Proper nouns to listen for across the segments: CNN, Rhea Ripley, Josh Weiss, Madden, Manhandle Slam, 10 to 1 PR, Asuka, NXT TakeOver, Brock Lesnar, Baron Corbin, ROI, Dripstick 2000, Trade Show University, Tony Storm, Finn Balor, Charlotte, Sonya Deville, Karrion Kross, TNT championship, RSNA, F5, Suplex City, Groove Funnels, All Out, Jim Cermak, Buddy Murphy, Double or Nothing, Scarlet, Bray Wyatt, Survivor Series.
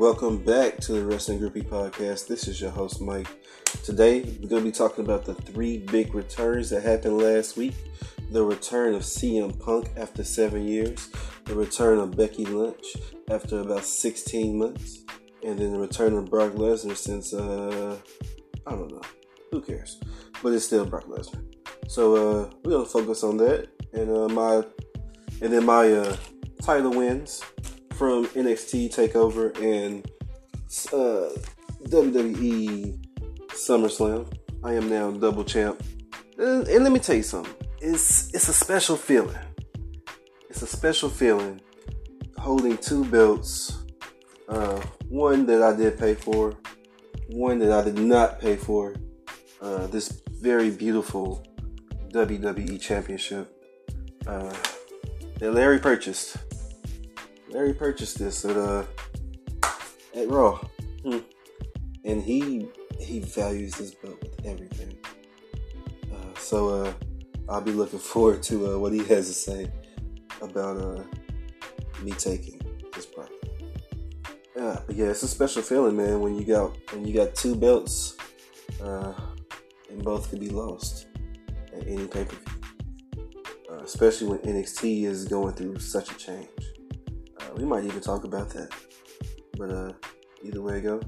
Welcome back to the Wrestling Groupie Podcast. This is your host, Mike. Today, we're going to be talking about the three big returns that happened last week. The return of CM Punk after 7 years, the return of Becky Lynch after about 16 months, and then the return of Brock Lesnar since, I don't know, who cares? But it's still Brock Lesnar. So, we're going to focus on that, and then my title wins from NXT TakeOver and WWE SummerSlam. I am now double champ. And let me tell you something. It's a special feeling. It's a special feeling holding two belts. One that I did pay for. One that I did not pay for. This very beautiful WWE championship that Larry purchased. Larry purchased this at Raw. And he values this belt with everything. So I'll be looking forward to what he has to say about me taking this part. But yeah, it's a special feeling, man, when you got two belts and both can be lost at any pay-per-view. Especially when NXT is going through such a change. We might even talk about that. But either way it go,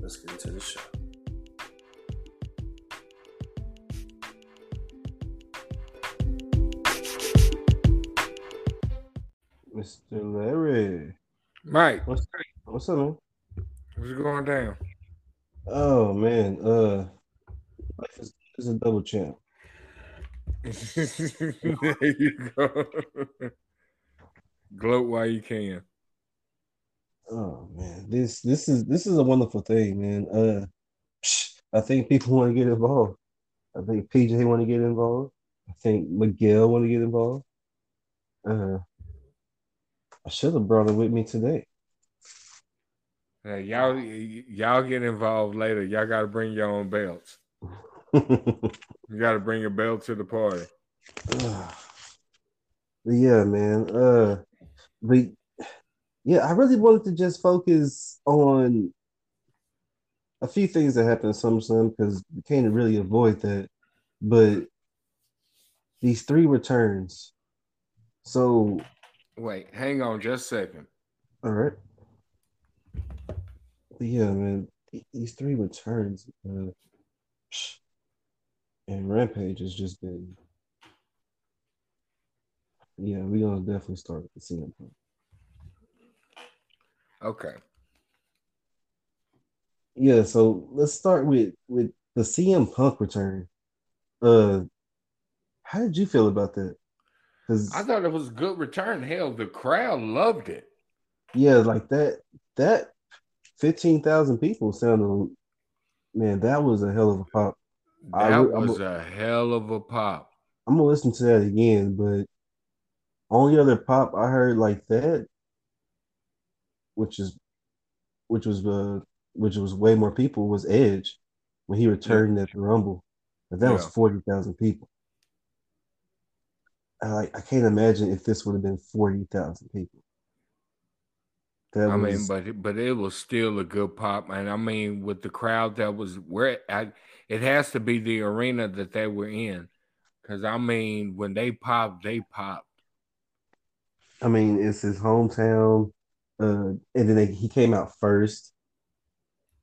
let's get into the show. Mr. Larry. Mike. What's up, man? What's going down? Oh, man. Life is a double champ. There you go. Gloat while you can. Oh man, this is a wonderful thing, man. I think people want to get involved. I think PJ want to get involved. I think Miguel want to get involved. I should have brought it with me today. Hey, y'all get involved later. Y'all got to bring your own belts. You got to bring a belt to the party. Yeah, man. But yeah, I really wanted to just focus on a few things that happened at SummerSlam because we can't really avoid that. But these three returns. So wait, hang on just a second. All right. But yeah, man. These three returns and Rampage has just been. Yeah, we're going to definitely start with the CM Punk. Okay. Yeah, so let's start with the CM Punk return. How did you feel about that? Because I thought it was a good return. Hell, the crowd loved it. Yeah, like that 15,000 people sounded, man, that was a hell of a pop. I'm going to listen to that again, but only other pop I heard like that, which was way more people, was Edge when he returned at the Rumble, but that was 40,000 people. I can't imagine if this would have been 40,000 people. But it was still a good pop, and I mean with the crowd that was it has to be the arena that they were in, because I mean when they popped, they popped. I mean, it's his hometown, and then he came out first,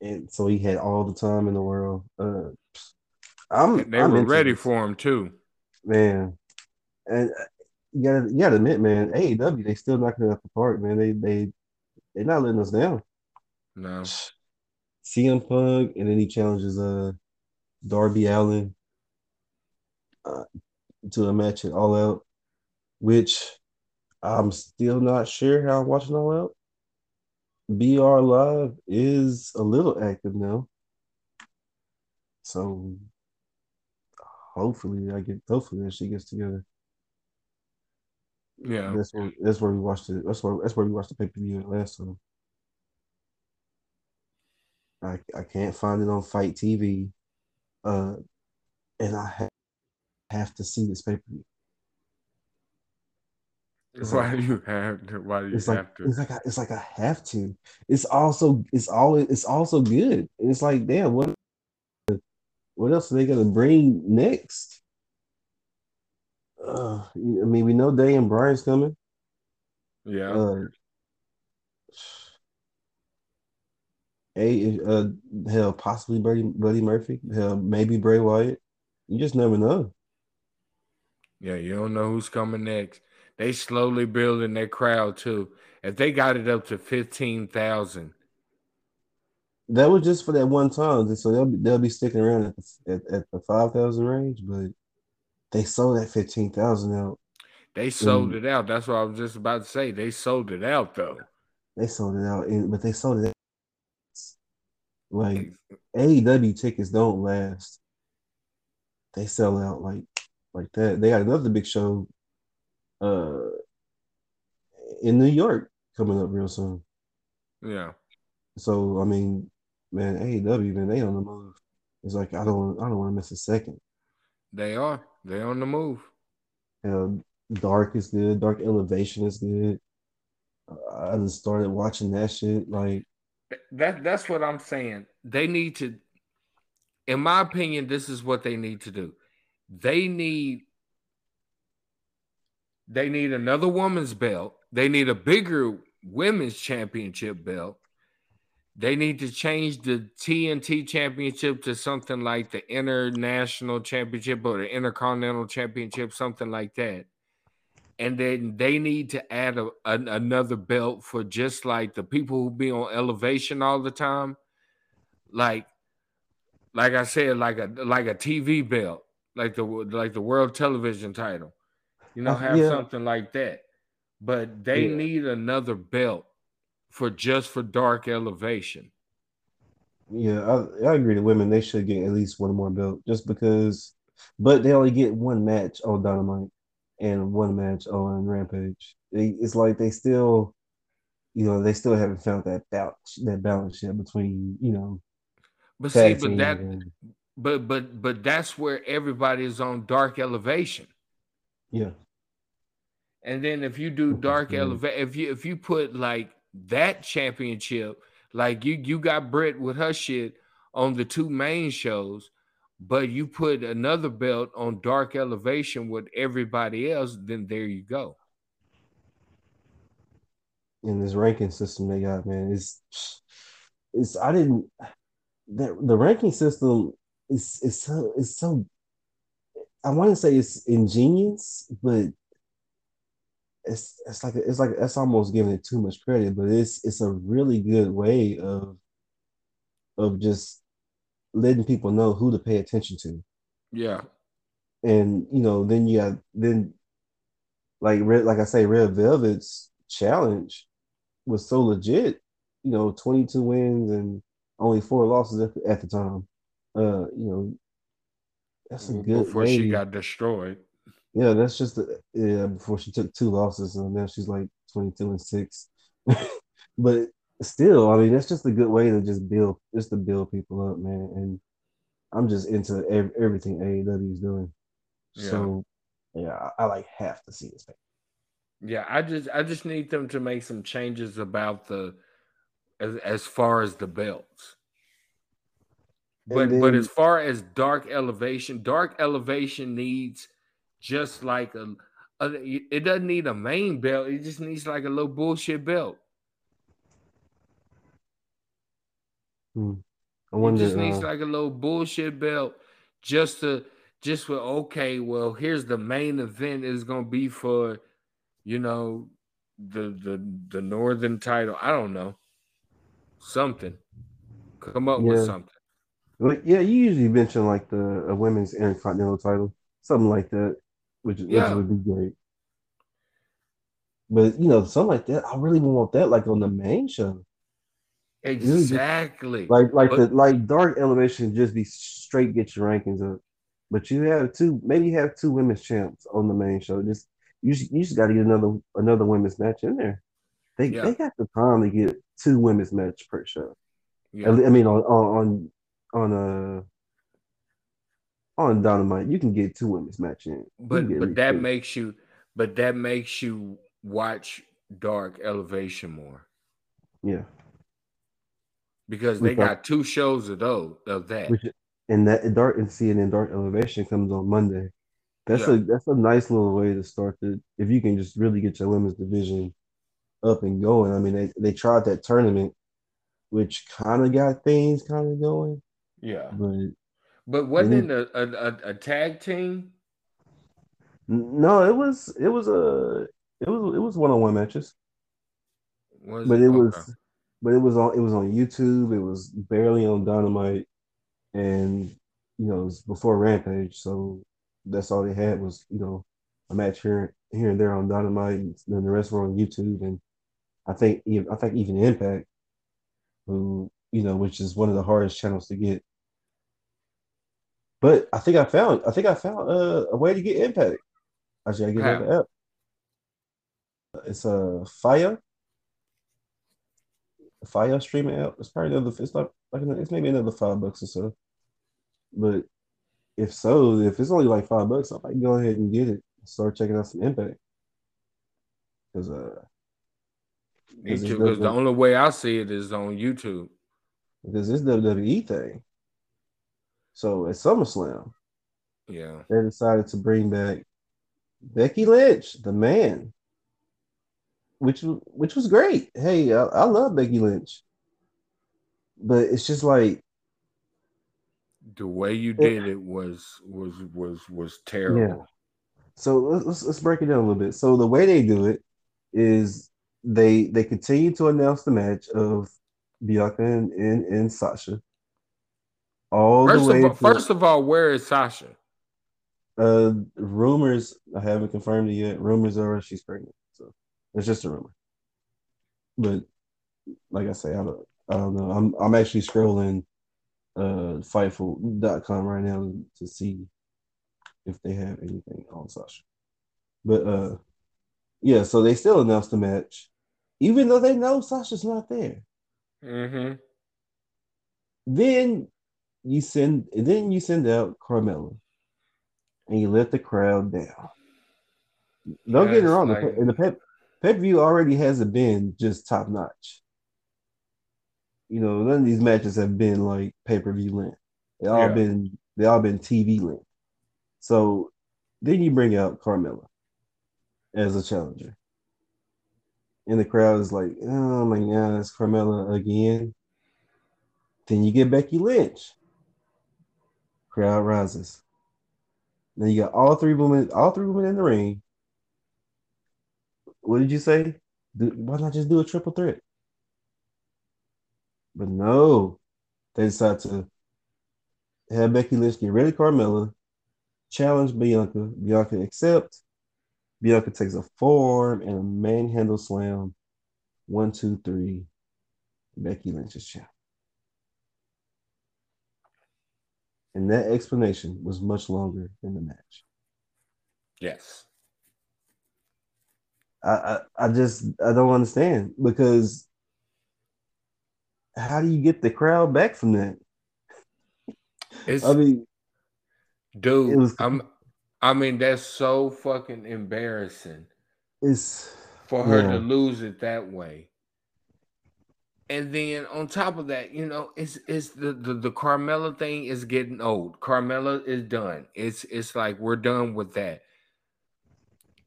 and so he had all the time in the world. They were ready for him too, man. And you gotta admit, man, AEW, they still knocking it out the park, man. They're not letting us down. No, CM Punk, and then he challenges Darby Allin to a match at All Out, which. I'm still not sure how I'm watching All Out. BR Live is a little active now. So hopefully that she gets together. Yeah. That's where we watched it. That's where we watched the pay-per-view last time. I can't find it on Fight TV. And I have to see this pay-per-view. It's like, why do you have to? It's like I have to. It's also good. And it's like, damn, what else are they gonna bring next? I mean, we know Day and Brian's coming. Yeah. Hell, possibly Buddy Murphy. Hell, maybe Bray Wyatt. You just never know. Yeah, you don't know who's coming next. They slowly building their crowd too. If they got it up to 15,000, that was just for that one time. So they'll be sticking around at the 5,000 range. But they sold that 15,000 out. They sold it out. That's what I was just about to say. They sold it out though. They sold it out, but they sold it out. Like AEW tickets don't last. They sell out like that. They got another big show in New York coming up real soon. Yeah. So I mean, man, AEW, man, they on the move. It's like I don't want to miss a second. They are. They on the move. Dark is good. Dark Elevation is good. I just started watching that shit like. That's what I'm saying. They need to, in my opinion, this is what they need to do. They need another woman's belt. They need a bigger women's championship belt. They need to change the TNT championship to something like the International Championship or the Intercontinental Championship, something like that. And then they need to add another belt for just like the people who be on Elevation all the time. Like I said, like a TV belt, like the World Television title, you know, have something like that. But they need another belt for Dark Elevation. Yeah, I agree. The women, they should get at least one more belt just because, but they only get one match on Dynamite. And one match on Rampage. It's like they still, you know, they still haven't found that balance yet between, you know. But see, but that's where everybody is on Dark Elevation. Yeah. And then if you do Dark Elevation, if you put like that championship, like you got Britt with her shit on the two main shows. But you put another belt on Dark Elevation with everybody else, then there you go. And this ranking system they got, man, the ranking system is so I want to say it's ingenious, but it's like that's almost giving it too much credit, but it's a really good way of just letting people know who to pay attention to. Yeah. And, you know, then you have, like I say, Red Velvet's challenge was so legit, you know, 22 wins and only 4 losses at the time. You know, that's a good Before way. She got destroyed. Yeah, that's just, before she took 2 losses and now she's like 22-6. But still, I mean, that's just a good way to build people up, man. And I'm just into everything AEW is doing. Yeah. So, yeah, I like have to see this thing. Yeah, I just need them to make some changes about as far as the belts. But as far as Dark Elevation needs just like it doesn't need a main belt. It just needs like a little bullshit belt. It just needs like a little bullshit belt well, here's the main event is going to be for, you know, the Northern title. I don't know. Something. Come up with something. Like, yeah, you usually mention like the women's Intercontinental title, something like that, which would be great. But, you know, something like that, I really want that like on the main show. Exactly. Like Dark Elevation just be straight get your rankings up. But you have two women's champs on the main show. Just you just got to get another women's match in there. They got the time to get 2 women's match per show. Yeah. I mean on Dynamite you can get 2 women's match in. But that makes you watch Dark Elevation more. Yeah. Because they got two shows of those of that. And that Dark and CNN Dark Elevation comes on Monday. That's a nice little way to start the, if you can just really get your women's division up and going. I mean, they tried that tournament, which kind of got things kind of going. Yeah. But wasn't it a tag team? No, it was one-on-one matches. But it was on YouTube. It was barely on Dynamite, and it was before Rampage. So that's all they had was a match here and there on Dynamite, and then the rest were on YouTube. And I think even Impact, who which is one of the hardest channels to get. But I think I found a way to get Impact. I just gotta get on the app. It's a Fire streaming app. It's probably another. It's not like it's maybe another $5 or so. But if it's only like $5, I might go ahead and get it. Start checking out some Impact because the only way I see it is on YouTube because it's WWE thing. So at SummerSlam, they decided to bring back Becky Lynch, the man. Which was great. Hey, I love Becky Lynch, but it's just like the way you did it was terrible. Yeah. So let's break it down a little bit. So the way they do it is they continue to announce the match of Bianca and Sasha. First of all, where is Sasha? Rumors. I haven't confirmed it yet. Rumors are she's pregnant. It's just a rumor, but like I say, I don't know. I'm actually scrolling Fightful.com right now to see if they have anything on Sasha. But so they still announced the match, even though they know Sasha's not there. Mm-hmm. Then you send out Carmella, and you let the crowd down. Don't get me wrong, Pay-per-view already hasn't been just top-notch. None of these matches have been like pay-per-view length. They all been TV length. So then you bring out Carmella as a challenger. And the crowd is like, oh my God, it's Carmella again. Then you get Becky Lynch. Crowd rises. Now you got all three women in the ring. What did you say? Why not just do a triple threat? But no, they decided to have Becky Lynch get rid of Carmella, challenge Bianca. Bianca accepts. Bianca takes a forearm and a manhandle slam. 1, 2, 3. Becky Lynch is champ. And that explanation was much longer than the match. Yes. I don't understand because how do you get the crowd back from that? That's so fucking embarrassing. It's for her to lose it that way. And then on top of that, it's the Carmella thing is getting old. Carmella is done. It's like we're done with that.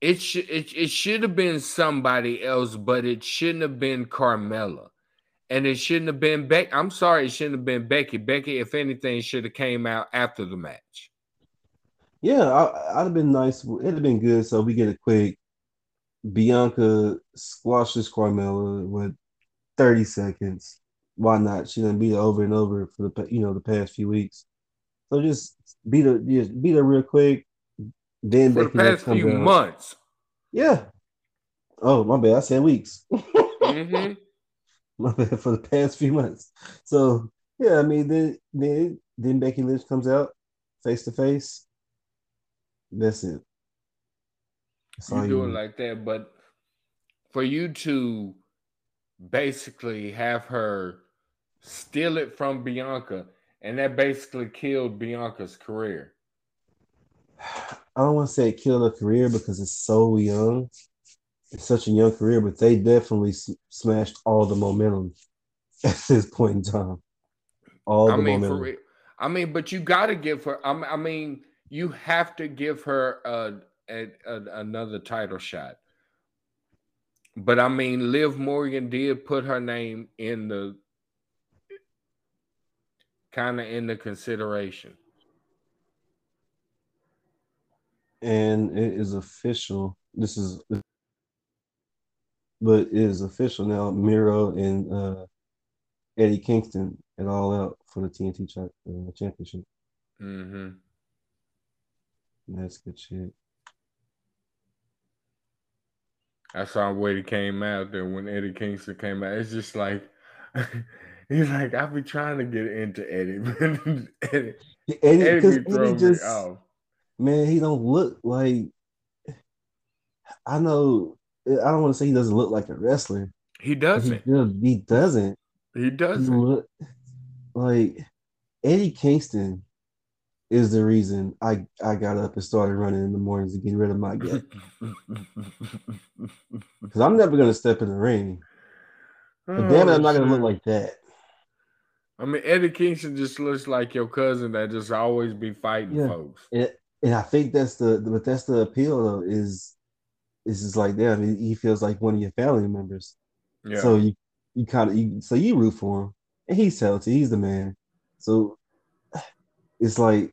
It should have been somebody else, but it shouldn't have been Carmella. And it shouldn't have been Becky. I'm sorry, it shouldn't have been Becky. Becky, if anything, should have came out after the match. Yeah, I'd have been nice. It would have been good. So we get a quick Bianca squashes Carmella with 30 seconds. Why not? She done beat her over and over for the past few weeks. So just beat her real quick. Then for the past few months. Yeah. Oh, my bad. I said weeks. Mm-hmm. My bad. For the past few months. So, yeah, I mean, then Becky Lynch comes out face to face. That's it. You do it like that. But for you to basically have her steal it from Bianca, and that basically killed Bianca's career. I don't want to say it killed her career because it's so young, it's such a young career, but they definitely smashed all the momentum at this point in time. All the momentum. For real. I mean, but you got to give her. I mean, you have to give her another title shot. But I mean, Liv Morgan did put her name in the kind of in the consideration. And it is official. It is official now. Miro and Eddie Kingston at All Out for the TNT championship. Mm-hmm. That's good shit. I saw when it came out there when Eddie Kingston came out. It's just like he's like, I've been trying to get into Eddie, but Eddie throws me off. Man, he don't look like. I know. I don't want to say he doesn't look like a wrestler. He doesn't. He doesn't. He doesn't look like Eddie Kingston. Is the reason I got up and started running in the mornings to get rid of my gut. Because I'm never going to step in the ring. But damn it, I'm not going to look like that. I mean, Eddie Kingston just looks like your cousin that just always be fighting folks. And I think that's the appeal, though, is just like, damn, he feels like one of your family members. Yeah. So you root for him. And he's healthy. He's the man. So it's like,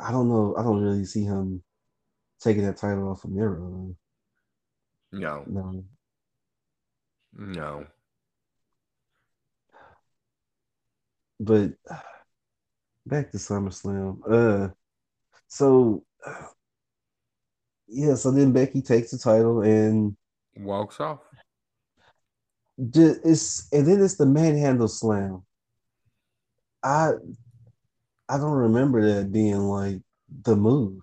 I don't know. I don't really see him taking that title off of Miro. No. But back to SummerSlam. So then Becky takes the title and walks off. And then it's the Manhandle Slam. I don't remember that being like the move.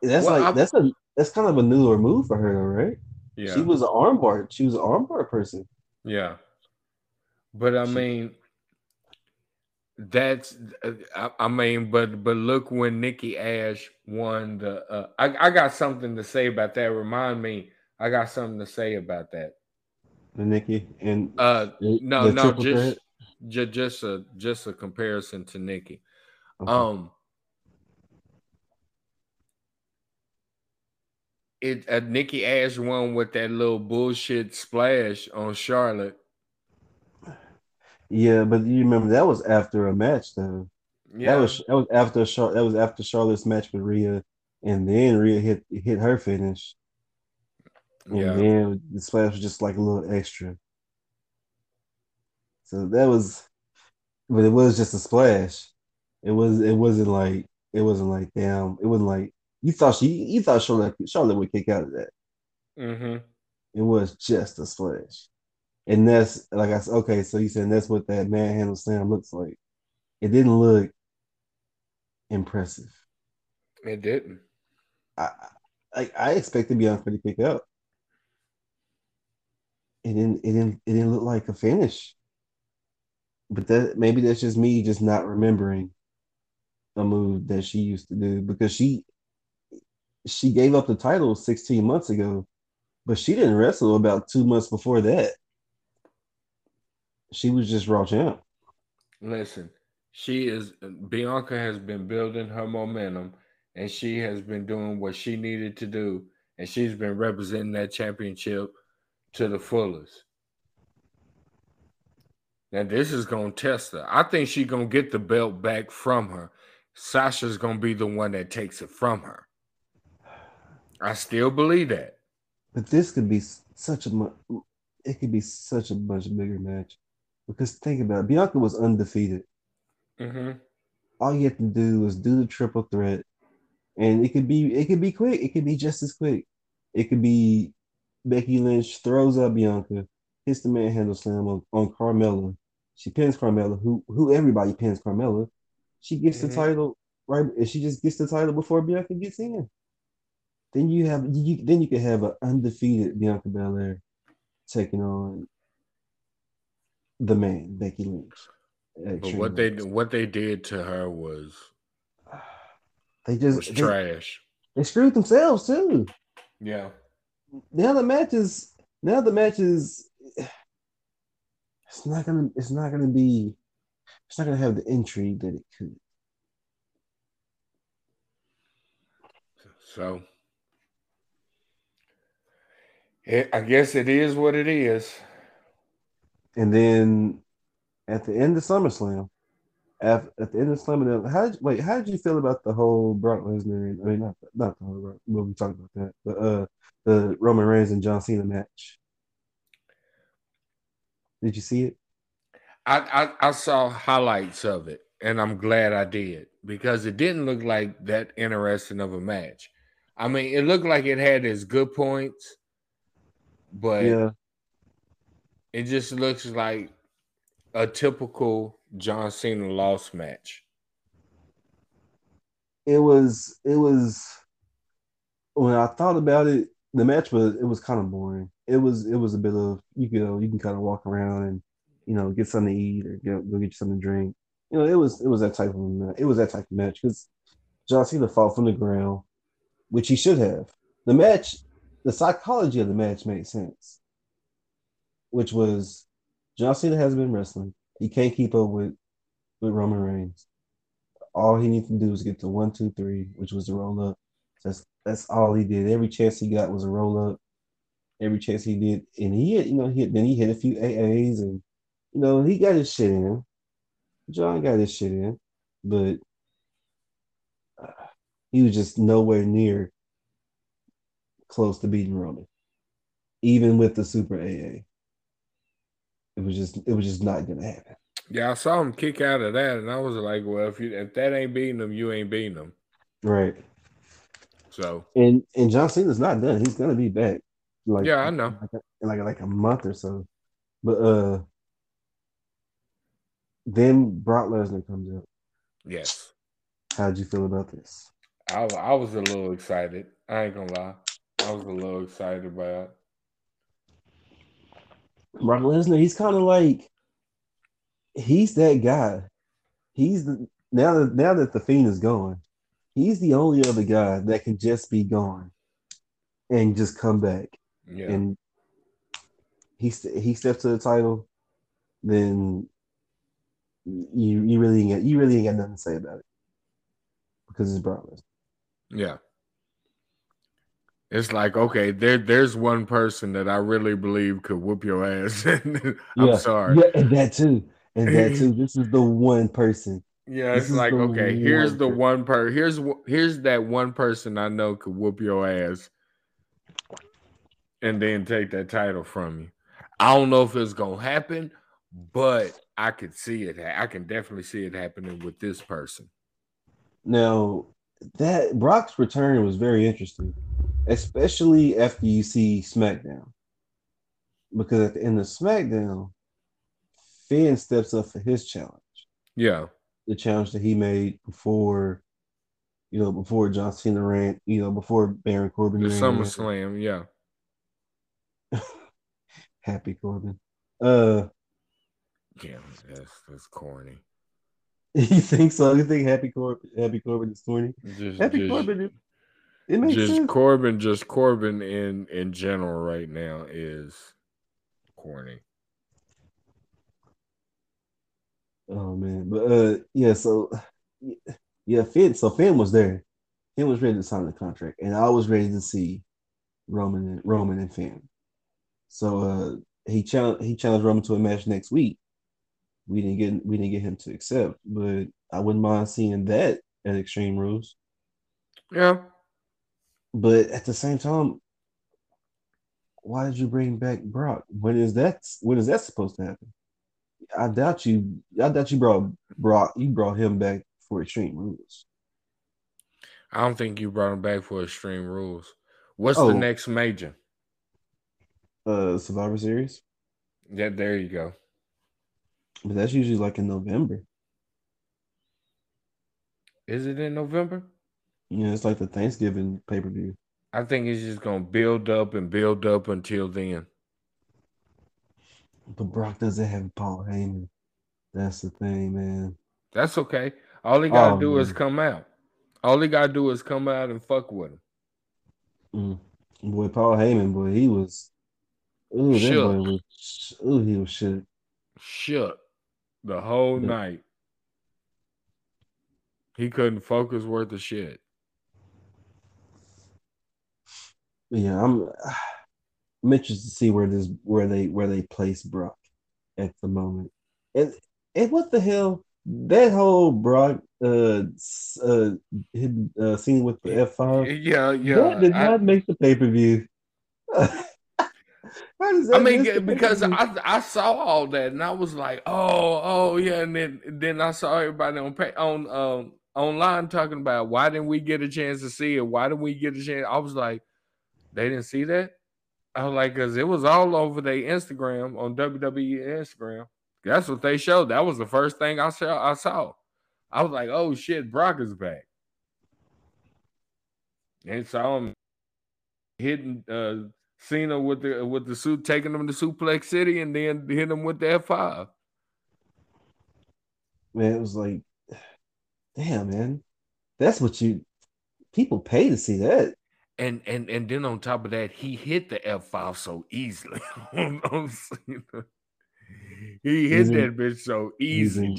That's kind of a newer move for her, right? Yeah. She was an armbar. She was an armbar person. Yeah. But I mean, but look when Nikki A.S.H. won the. I got something to say about that. Remind me, I got something to say about that. The Nikki and just a comparison to Nikki. Okay. Nikki A.S.H. won with that little bullshit splash on Charlotte. Yeah, but you remember that was after a match, though. Yeah, that was after Charlotte's match with Rhea, and then Rhea hit her finish. And then the splash was just like a little extra. So but it was just a splash. It wasn't like damn. It wasn't like you thought Charlotte would kick out of that. Mm-hmm. It was just a splash, and that's like I said. Okay, so you said that's what that Manhandle Slam looks like. It didn't look impressive. It didn't. I expected Bianca to kick out. It didn't look like a finish. But maybe that's just me just not remembering a move that she used to do, because she gave up the title 16 months ago, but she didn't wrestle about 2 months before that. She was just Raw champ. Listen, Bianca has been building her momentum, and she has been doing what she needed to do, and she's been representing that championship to the fullest. Now this is gonna test her. I think she's gonna get the belt back from her. Sasha's gonna be the one that takes it from her. I still believe that. But this could be such a much bigger match, because think about it. Bianca was undefeated. Mm-hmm. All you have to do is do the triple threat, and it could be quick. It could be just as quick. It could be Becky Lynch throws out Bianca. Hits the Manhandle Slam on Carmella. She pins Carmella, who everybody pins Carmella. She gets the title right, and she just gets the title before Bianca gets in. Then you can have an undefeated Bianca Belair taking on the man Becky Lynch. But what they did to her was trash. They screwed themselves too. Yeah, now the matches it's not gonna have the intrigue that it could. So I guess it is what it is. And then at the end of SummerSlam, how did you feel about the whole Brock Lesnar? I mean, not the whole Brock. We'll be talking about that, but the Roman Reigns and John Cena match. Did you see it? I saw highlights of it, and I'm glad I did because it didn't look like that interesting of a match. I mean, it looked like it had its good points, but yeah. It just looks like a typical John Cena loss match. It was when I thought about it, the match was kind of boring. It was a bit of you can kind of walk around and get something to eat or go get you something to drink. It was that type of match because John Cena fought from the ground, which he should have. The match, the psychology of the match made sense, which was John Cena has been wrestling. He can't keep up with Roman Reigns. All he needs to do is get to 1, 2, 3, which was the roll up. That's all he did. Every chance he got was a roll up. Every chance he did, and he hit a few AAs, and he got his shit in. John got his shit in, but he was just nowhere near close to beating Roman, even with the super AA. It was just not gonna happen. Yeah, I saw him kick out of that, and I was like, "Well, if that ain't beating him, you ain't beating him." Right. So and John Cena's not done. He's gonna be back. I know. Like a month or so, but then Brock Lesnar comes out. Yes. How'd you feel about this? I was a little excited. I ain't gonna lie. I was a little excited about it. Brock Lesnar, he's kind of like he's that guy. He's the now that the Fiend is gone, he's the only other guy that can just be gone and just come back. Yeah. And he steps to the title, then you really ain't got nothing to say about it because it's Brock Lesnar. Yeah. It's like, okay, there's one person that I really believe could whoop your ass. I'm sorry. Yeah, and that too. This is the one person. Yeah, it's like, okay, here's that one person I know could whoop your ass and then take that title from you. I don't know if it's going to happen, but I could see it. I can definitely see it happening with this person. Now, that Brock's return was very interesting. Especially after you see SmackDown. Because at the end of SmackDown, Finn steps up for his challenge. Yeah. The challenge that he made before John Cena ran, before Baron Corbin. The SummerSlam, yeah. Happy Corbin. Yeah, that's corny. You think so? You think Happy Corbin is corny? Happy Corbin is... It makes just sense. Corbin in general right now is corny. Oh man, but Finn was there. Finn was ready to sign the contract, and I was ready to see Roman and Finn. So he challenged Roman to a match next week. We didn't get him to accept, but I wouldn't mind seeing that at Extreme Rules. Yeah. But at the same time, why did you bring back Brock? When is that supposed to happen? I doubt you brought Brock. You brought him back for Extreme Rules. I don't think you brought him back for Extreme Rules. What's the next major? Survivor Series. Yeah, there you go. But that's usually like in November. Is it in November? It's like the Thanksgiving pay-per-view. I think it's just going to build up until then. But Brock doesn't have Paul Heyman. That's the thing, man. That's okay. All he got to do is come out. All he got to do is come out and fuck with him. Mm. Boy, Paul Heyman, boy, he was. Ooh, that boy was. Ooh, he was shook. Shook the whole night. He couldn't focus worth a shit. Yeah, I'm interested to see where they place Brock at the moment. And what the hell? That whole Brock scene with the F5. Yeah. That did not make the pay-per-view. I mean, because I saw all that and I was like, oh yeah, and then I saw everybody on online talking about why didn't we get a chance to see it? Why didn't we get a chance? I was like, they didn't see that? I was like, because it was all over their Instagram, on WWE Instagram. That's what they showed. That was the first thing I saw. I was like, oh shit, Brock is back. And saw him hitting Cena with the suit, taking him to Suplex City, and then hitting him with the F5. Man, it was like, damn, man, that's what people pay to see that. And then on top of that, he hit the F5 so easily. on Cena. He hit that bitch so easy.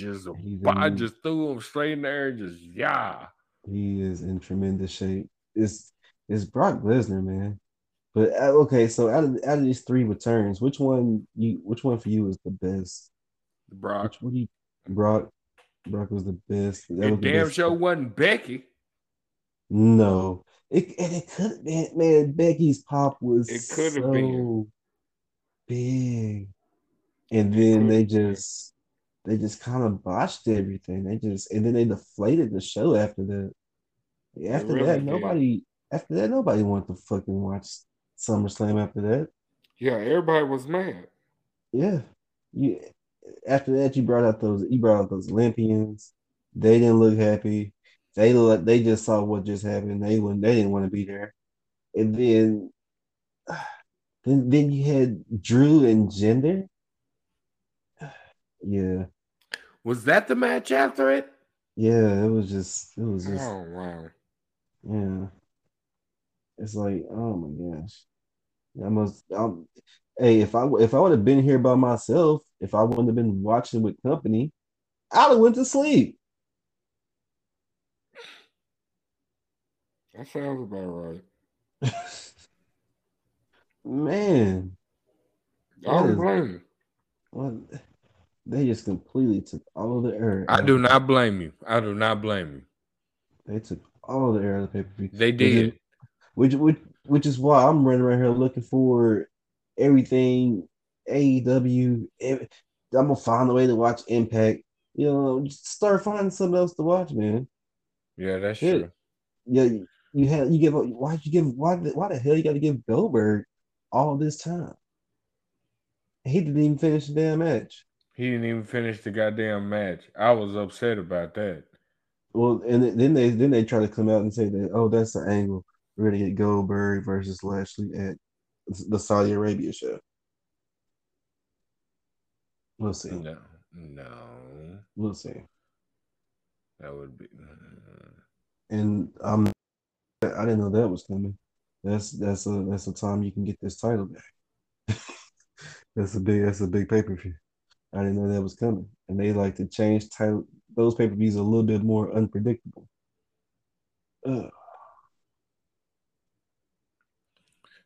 I just threw him straight in there. He is in tremendous shape. It's Brock Lesnar, man. But okay, so out of these three returns, which one for you was the best? Brock. Brock was the best. That damn show wasn't Becky. No, it could have been, man. Becky's pop was been big. And then they just kind of botched everything. And then they deflated the show after that. Nobody wanted to fucking watch SummerSlam after that. Yeah, everybody was mad. Yeah. After that, you brought out those Olympians. They didn't look happy. They just saw what just happened. They didn't want to be there. And then you had Drew and Jinder. Yeah. Was that the match after it? Yeah, it was just oh wow. Yeah. It's like, oh my gosh. If I would have been here by myself, if I wouldn't have been watching with company, I'd have went to sleep. That sounds about right. Man. I don't blame you. They just completely took all of the air. I do not blame you. They took all of the air out of the pay-per-view. They did. Which is why I'm running around here looking for everything AEW. I'm going to find a way to watch Impact. You know, just start finding something else to watch, man. Yeah, that's true. Yeah, why the hell you got to give Goldberg all this time? He didn't even finish the damn match. He didn't even finish the goddamn match. I was upset about that. Well, and then they try to come out and say that, oh, that's the angle. We're going to get Goldberg versus Lashley at the Saudi Arabia show. We'll see. No. We'll see. That would be... And I didn't know that was coming. That's a time you can get this title back. That's a big pay-per-view. I didn't know that was coming. And they like to change title. Those pay-per-views are a little bit more unpredictable. Ugh.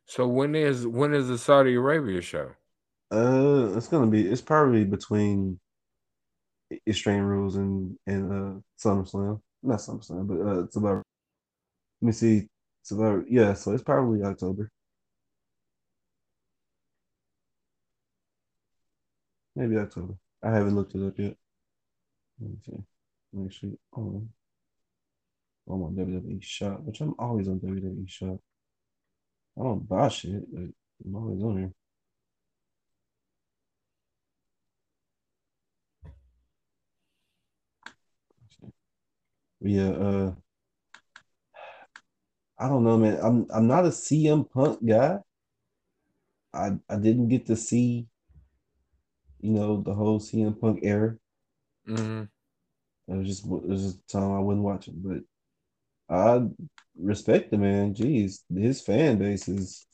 So when is the Saudi Arabia show? It's probably between Extreme Rules and SummerSlam. Not SummerSlam, but it's about. Let me see. It's about, yeah. So it's probably October. Maybe October. I haven't looked it up yet. Let me see. Make sure. Oh, I'm on WWE Shop, which I'm always on WWE Shop. I don't buy shit, but I'm always on here. Yeah, I don't know, man. I'm not a CM Punk guy. I didn't get to see, you know, the whole CM Punk era. Mm-hmm. It was just the time I wasn't watching, but I respect the man. Jeez, his fan base is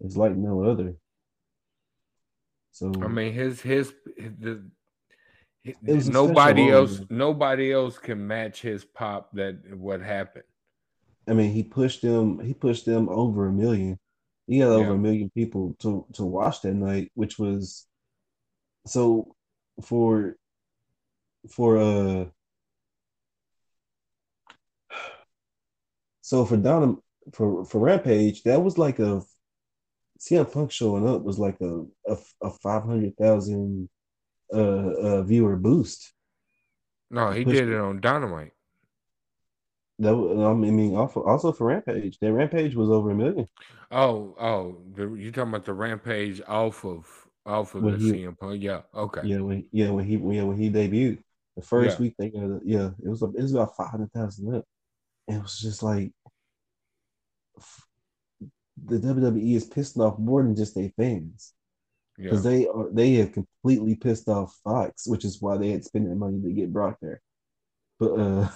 like no other. So I mean, his nobody else can match his pop. That what happened. I mean, he pushed them over 1 million. He had over 1 million people to watch that night, which was so for Rampage, that was like a CM Punk showing up was like a 500,000 viewer boost. No, he did it on Dynamite. That I mean, also for Rampage, that Rampage was over 1 million. Oh, you're talking about the Rampage off of the CM Punk? Yeah, okay. Yeah, when he debuted the first week, they got it was about 500,000 up. It was just like the WWE is pissed off more than just their fans because they have completely pissed off Fox, which is why they had spent their money to get Brock there. But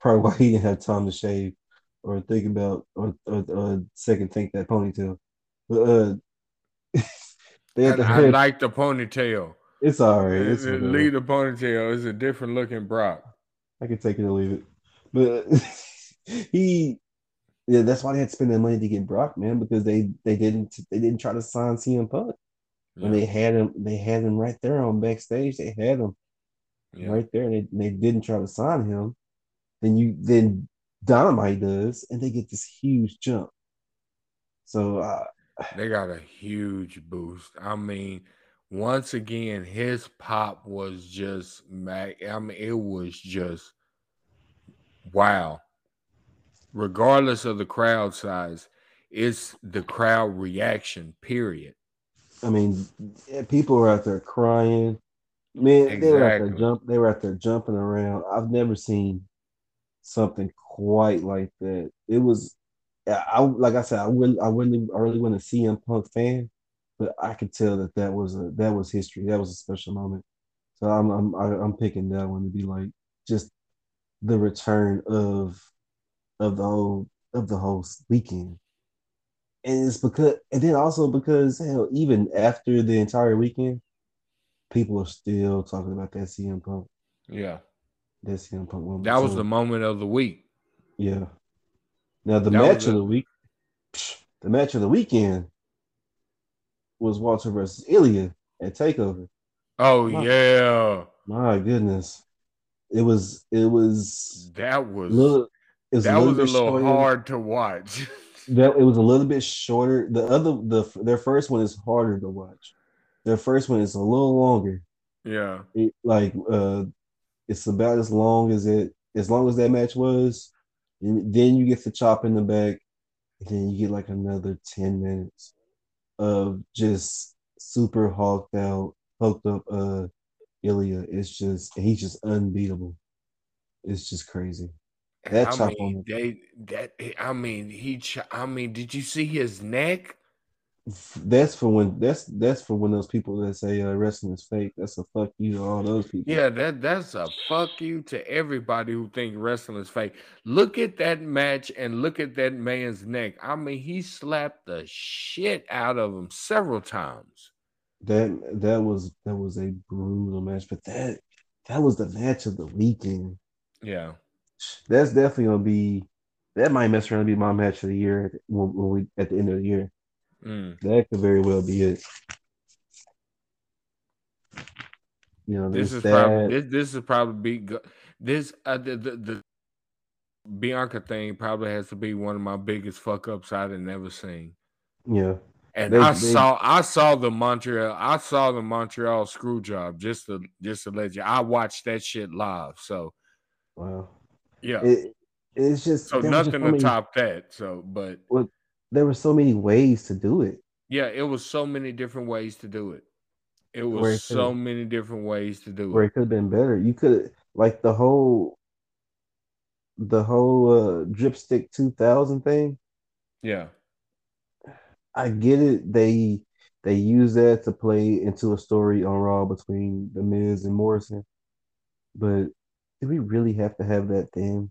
probably why he didn't have time to shave or think about or second think that ponytail. But I like the ponytail. It's all right. Leave the ponytail. It's a different looking Brock. I can take it or leave it. But that's why they had to spend their money to get Brock, man, because they didn't try to sign CM Punk when they had him right there on backstage. They had him. Yeah. Right there, and they didn't try to sign him. Then Dynamite does, and they get this huge jump. So they got a huge boost. I mean, once again, his pop was just it was just wow. Regardless of the crowd size, it's the crowd reaction. Period. I mean, people are out there crying. Man, exactly. They were out there jumping around. I've never seen something quite like that. It was, like I said, I really wasn't a CM Punk fan, but I could tell that was history. That was a special moment. So I'm picking that one to be like just the return of the whole weekend, and it's because hell, even after the entire weekend. People are still talking about that CM Punk. Yeah. That CM Punk moment. That was the moment of the week. Yeah. Now, the match of the weekend was Walter versus Ilya at TakeOver. Oh, yeah. My goodness. That was a little hard to watch. It was a little bit shorter. Their first one is harder to watch. Their first one is a little longer. Yeah. It's about as long as that match was. And then you get the chop in the back. And then you get like another 10 minutes of just super hulked up Ilya. He's just unbeatable. It's just crazy. That chop on the back. Did you see his neck? That's for when those people that say wrestling is fake. That's a fuck you to all those people. Yeah, that's a fuck you to everybody who think wrestling is fake. Look at that match and look at that man's neck. I mean, he slapped the shit out of him several times. That was a brutal match, but that was the match of the weekend. Yeah, that's definitely gonna be. That might mess around and be my match of the year when we at the end of the year. That could very well be it. You know, this is probably the Bianca thing probably has to be one of my biggest fuck ups I've never seen. Yeah, and I saw the Montreal screw job just to let you. I watched that shit live. So wow, yeah, it's just so nothing to top that. So, but. Well, there were so many ways to do it. Yeah, it was so many different ways to do it. Where it could have been better. You could like the whole Dripstick 2000 thing. Yeah, I get it. They use that to play into a story on Raw between The Miz and Morrison, but do we really have to have that thing?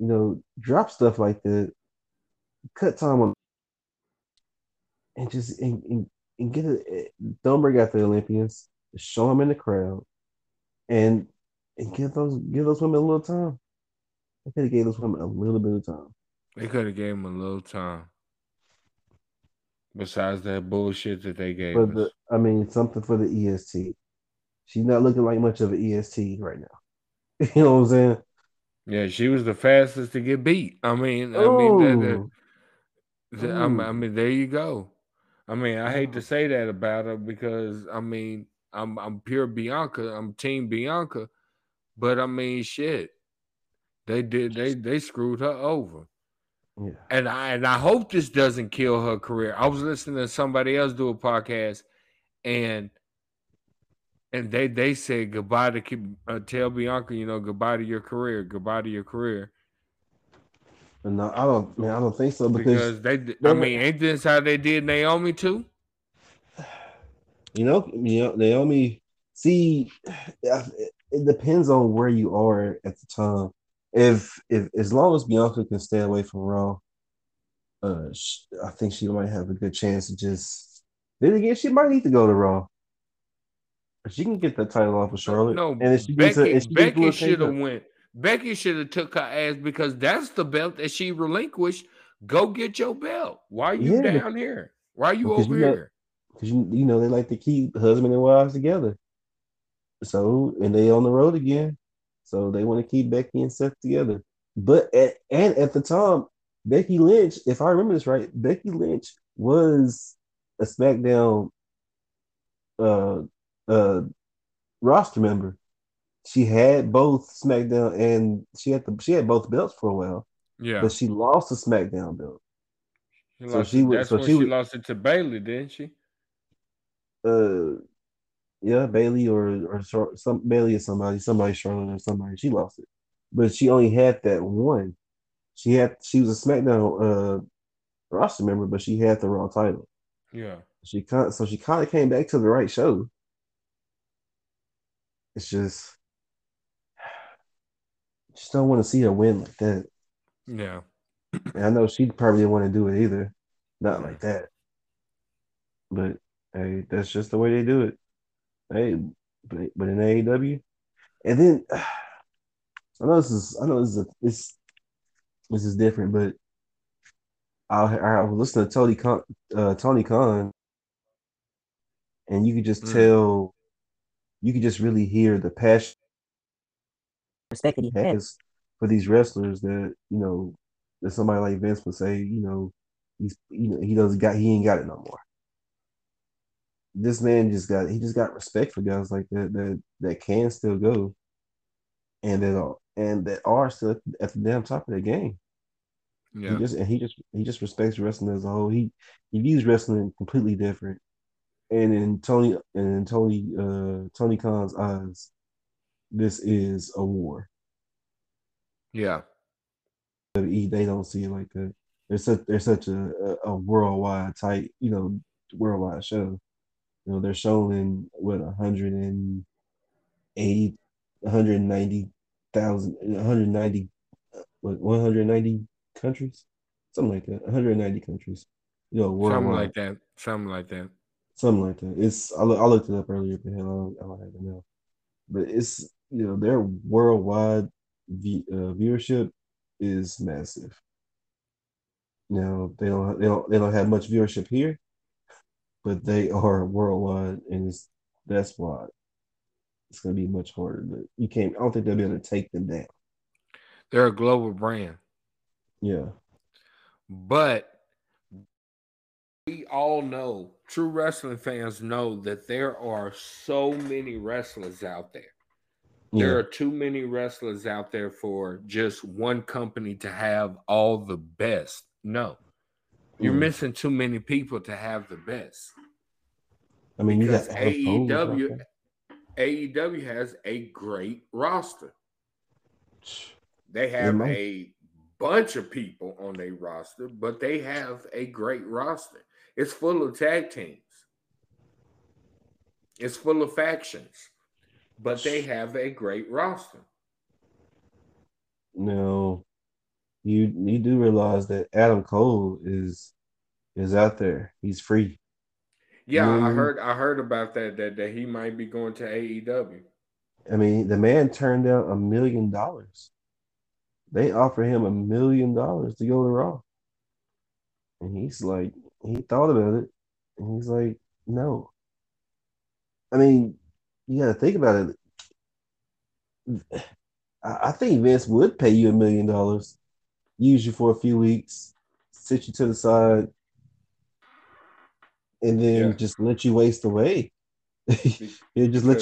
you know, drop stuff like that, cut time on, and just and get it. Don't bring out the Olympians. Show them in the crowd, and give those women a little time. They could have gave those women a little bit of time. They could have gave them a little time. Besides that bullshit that they gave us. I mean, something for the EST. She's not looking like much of an EST right now. You know what I'm saying? Yeah, she was the fastest to get beat. I mean, there you go. I mean, I hate to say that about her because, I mean, I'm pure Bianca. I'm team Bianca. But, I mean, shit. They screwed her over. Yeah. And I hope this doesn't kill her career. I was listening to somebody else do a podcast, and they said goodbye to tell Bianca, you know, goodbye to your career, goodbye to your career. No, I don't think so because they ain't this how they did Naomi too? You know, Naomi. See, it depends on where you are at the time. If as long as Bianca can stay away from Raw, I think she might have a good chance to just. Then again, she might need to go to Raw. But she can get that title off of Charlotte. No, and if she Becky should have went. Becky should have took her ass because that's the belt that she relinquished. Go get your belt. Why are you down here? Why are you over here? Because you know they like to keep husband and wives together. So and they on the road again. So they want to keep Becky and Seth together. But at the time, Becky Lynch, if I remember this right, Becky Lynch was a SmackDown roster member. She had both SmackDown and she had both belts for a while. Yeah. But she lost the SmackDown belt. She lost it to Bayley, didn't she? Yeah, Bayley or some Bayley or somebody Charlotte or somebody. She lost it, but she only had that one. She was a SmackDown roster member, but she had the Raw title. Yeah, she kind of came back to the right show. It's just don't want to see her win like that. Yeah, and I know she probably didn't want to do it either, not like that. But hey, that's just the way they do it. Hey, but in AEW, and then I know this is different, but I was listening to Tony Khan, and you could just tell, you could just really hear the passion, respect he has for these wrestlers that you know that somebody like Vince would say, you know, he ain't got it no more. This man just got respect for guys like that can still go, and that are still at the damn top of their game. Yeah, he just respects wrestling as a whole. He views wrestling completely different, and in Tony Khan's eyes, this is a war. Yeah, they don't see it like that. There's such a worldwide tight, you know, worldwide show. You know, they're shown in, 190 countries? Something like that. 190 countries. You know, worldwide. Something like that. I looked it up earlier, but I don't have it now. But it's, you know, their worldwide viewership is massive. Now, they don't have much viewership here. But they are worldwide, and that's why it's going to be much harder. But I don't think they'll be able to take them down. They're a global brand. Yeah. But we all know, true wrestling fans know that there are so many wrestlers out there. There are too many wrestlers out there for just one company to have all the best. No. You're missing too many people to have the best. I mean, because AEW has a great roster. They have a bunch of people on their roster, but they have a great roster. It's full of tag teams. It's full of factions, but they have a great roster. No, you do realize that Adam Cole is out there. He's free. Yeah, you know, I heard about that he might be going to AEW. I mean, the man turned down $1 million. They offered him $1 million to go to Raw. And he's like, he thought about it. And he's like, no. I mean, you got to think about it. I think Vince would pay you $1 million, use you for a few weeks, sit you to the side, and then just let you waste away. Let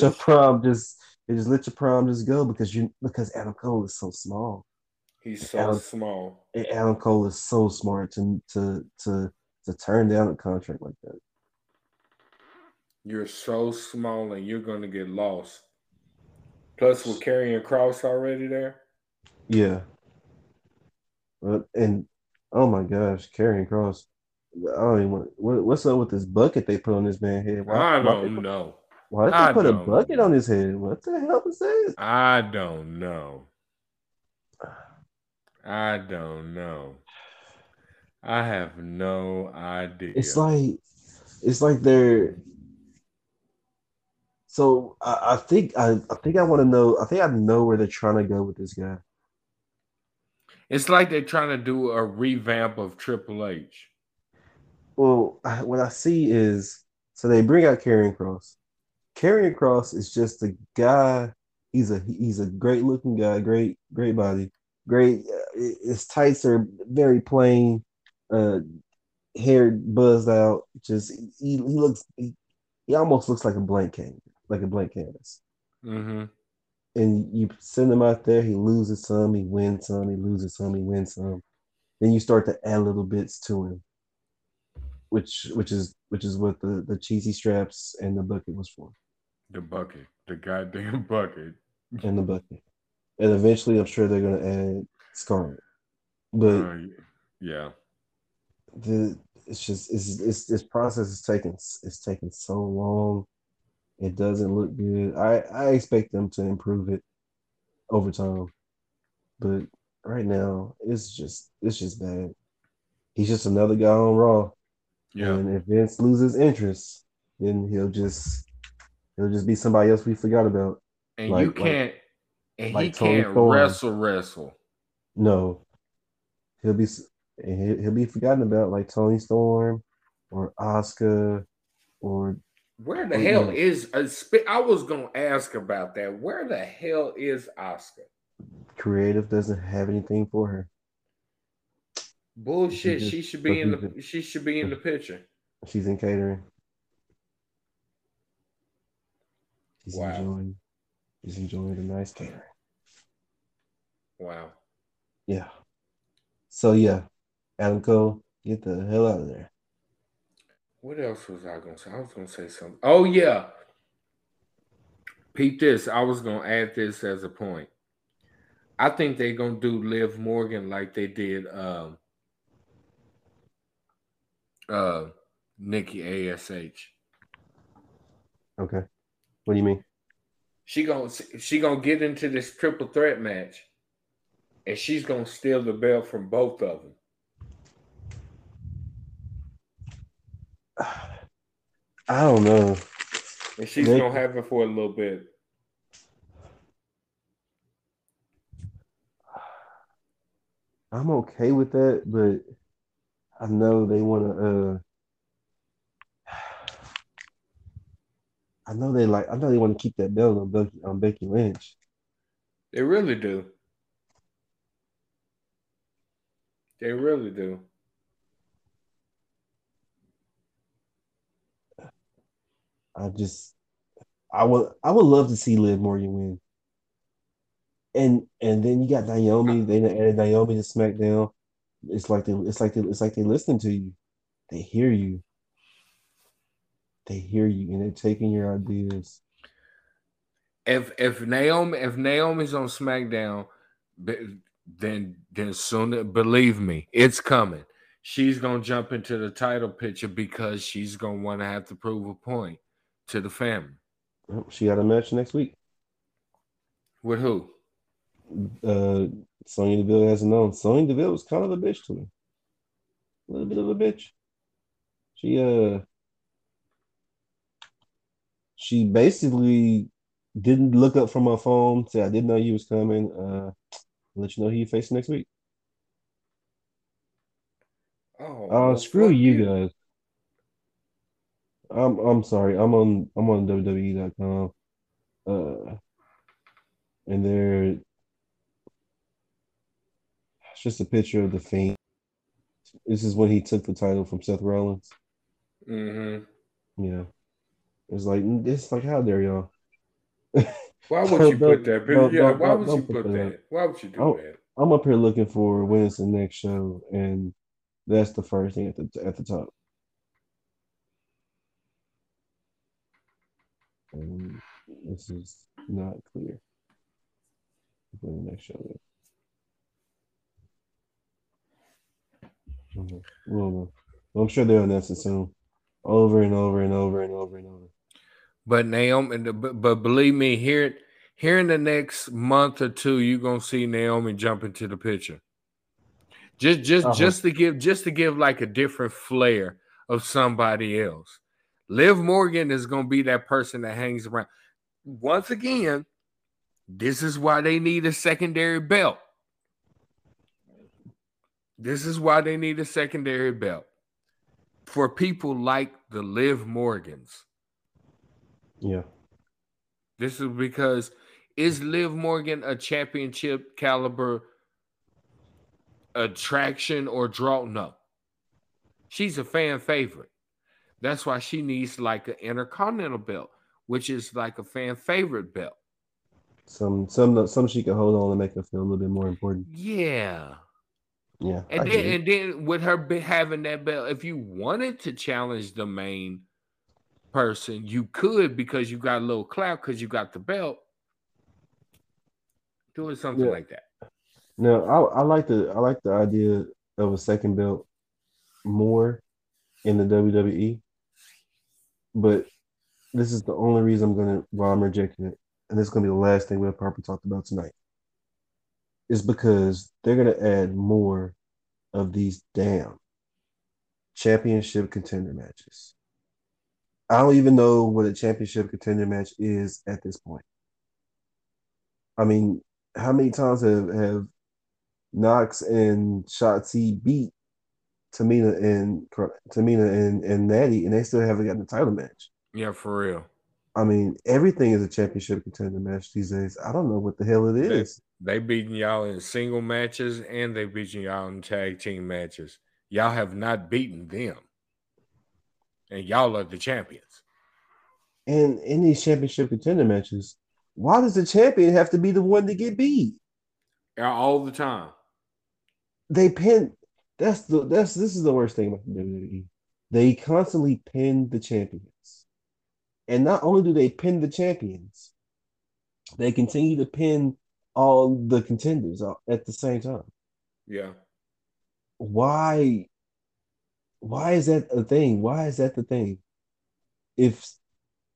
your prom just go because Adam Cole is so small. He's so small. And Adam Cole is so smart to turn down a contract like that. You're so small and you're going to get lost. Plus, with Karrion Kross already there. Yeah. And, oh my gosh, Karrion Kross. I don't even want, what's up with this bucket they put on this man's head? I don't know. Why did they put a bucket on his head? What the hell is this? I don't know. I don't know. I have no idea. It's like they're. So I think I know where they're trying to go with this guy. It's like they're trying to do a revamp of Triple H. Well, what I see is, so they bring out Karrion Kross. Karrion Kross is just a guy. He's a great looking guy, great body. Great. His tights are very plain, hair buzzed out. Just he almost looks like a blank canvas, Mm-hmm. And you send him out there, he loses some, he wins some, he loses some, he wins some. Then you start to add little bits to him, which is what the cheesy straps and the bucket was for. The bucket, the goddamn bucket, and the bucket. And eventually, I'm sure they're going to add Scarlet. But yeah, it's just this process is taking so long. It doesn't look good. I expect them to improve it over time, but right now it's just bad. He's just another guy on Raw. Yeah, and if Vince loses interest, then he'll just be somebody else we forgot about. And like, you can't. And like he can't wrestle. No, he'll be forgotten about, like Tony Storm or Asuka or where the hell is? I was gonna ask about that. Where the hell is Asuka? Creative doesn't have anything for her. Bullshit. She should be in the picture. She's in catering. Wow. He's enjoying the nice catering. Wow. Yeah. So, yeah. Adam Cole, get the hell out of there. What else was I going to say? I was going to say something. Oh, yeah. Peep this. I was going to add this as a point. I think they're going to do Liv Morgan like they did Nikki A.S.H. Okay. What do you mean? She gonna get into this triple threat match, and she's gonna steal the belt from both of them. I don't know. And she's gonna have it for a little bit. I'm okay with that, but I know they wanna. I know they want to keep that belt on Becky Lynch. They really do. They really do. I would love to see Liv Morgan win. And then you got Naomi. They added Naomi to SmackDown. It's like they listen to you. They hear you. They hear you, and they're taking your ideas. If Naomi's on SmackDown, then soon, believe me, it's coming. She's gonna jump into the title picture because she's gonna want to have to prove a point to the family. She got a match next week. With who? Sonya Deville hasn't known. Sonya Deville was kind of a bitch to me. A little bit of a bitch. She basically didn't look up from her phone. Said, I didn't know you was coming. I'll let you know who you face next week. Oh, screw you guys. I'm sorry. I'm on WWE.com. And there, it's just a picture of the Fiend. This is when he took the title from Seth Rollins. Mm-hmm. Yeah. It's like, how dare y'all? Why would you put that? Why would you put that? Why would you do that? I'm up here looking for when it's the next show, and that's the first thing at the top. And this is not clear. When the next show is. Well, I'm sure they'll announce it soon. Over and over and over and over and over. But Naomi, but believe me, here in the next month or two, you're gonna see Naomi jump into the picture. Just to give like a different flair of somebody else. Liv Morgan is gonna be that person that hangs around. Once again, this is why they need a secondary belt. This is why they need a secondary belt for people like the Liv Morgans. Yeah. This is because is Liv Morgan a championship caliber attraction or draw? No. She's a fan favorite. That's why she needs like an intercontinental belt, which is like a fan favorite belt. Some she can hold on and make her feel a little bit more important. Yeah. Yeah, and then with her having that belt, if you wanted to challenge the main person, you could because you got a little clout because you got the belt. Doing something like that. No, I like the idea of a second belt more in the WWE, but this is the only reason I'm rejecting it, and it's gonna be the last thing we'll probably talk about tonight. Is because they're going to add more of these damn championship contender matches. I don't even know what a championship contender match is at this point. I mean, how many times have Knox and Shotzi beat Tamina and Natty, and they still haven't gotten the title match? Yeah, for real. I mean, everything is a championship contender match these days. I don't know what the hell it is. They beating y'all in single matches, and they beating y'all in tag team matches. Y'all have not beaten them, and y'all are the champions. And in these championship contender matches, why does the champion have to be the one to get beat? All the time. They pin. This is the worst thing about the WWE. They constantly pin the champions, and not only do they pin the champions, they continue to pin all the contenders at the same time. Yeah. Why is that a thing? Why is that the thing?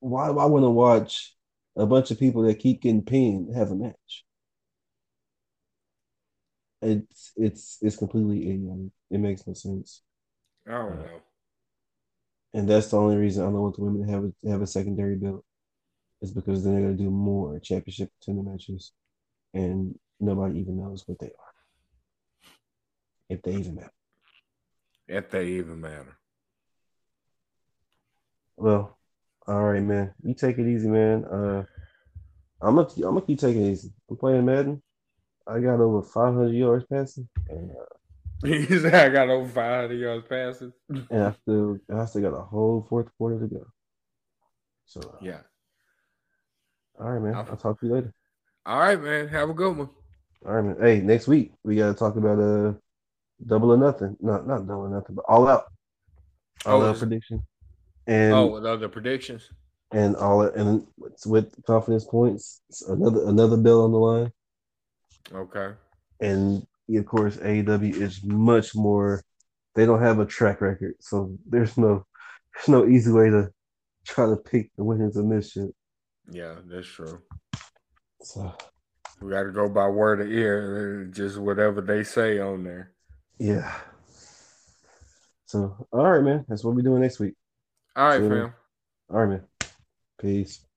Why do I want to watch a bunch of people that keep getting pinned have a match? It's completely idiotic. It makes no sense. I don't know. And that's the only reason I don't want the women to have a secondary belt. Is because then they're going to do more championship contender matches. And nobody even knows what they are. If they even matter. Well, all right, man. You take it easy, man. I'm gonna keep taking it easy. I'm playing Madden. I got over 500 yards passing. You said I got over 500 yards passing? And I still got a whole fourth quarter to go. So yeah. All right, man. I'll talk to you later. All right, man. Have a good one. All right, man. Hey, next week we gotta talk about Double or Nothing. No, not Double or Nothing, but All Out. All Out prediction. And with other predictions. And All Out, and with confidence points. It's another bell on the line. Okay. And of course, AEW is much more. They don't have a track record, so there's no easy way to try to pick the winners in this shit. Yeah, that's true. So, We got to go by word of ear, just whatever they say on there. Yeah. So, all right, man. That's what we're doing next week. All right, fam. All right, man. Peace.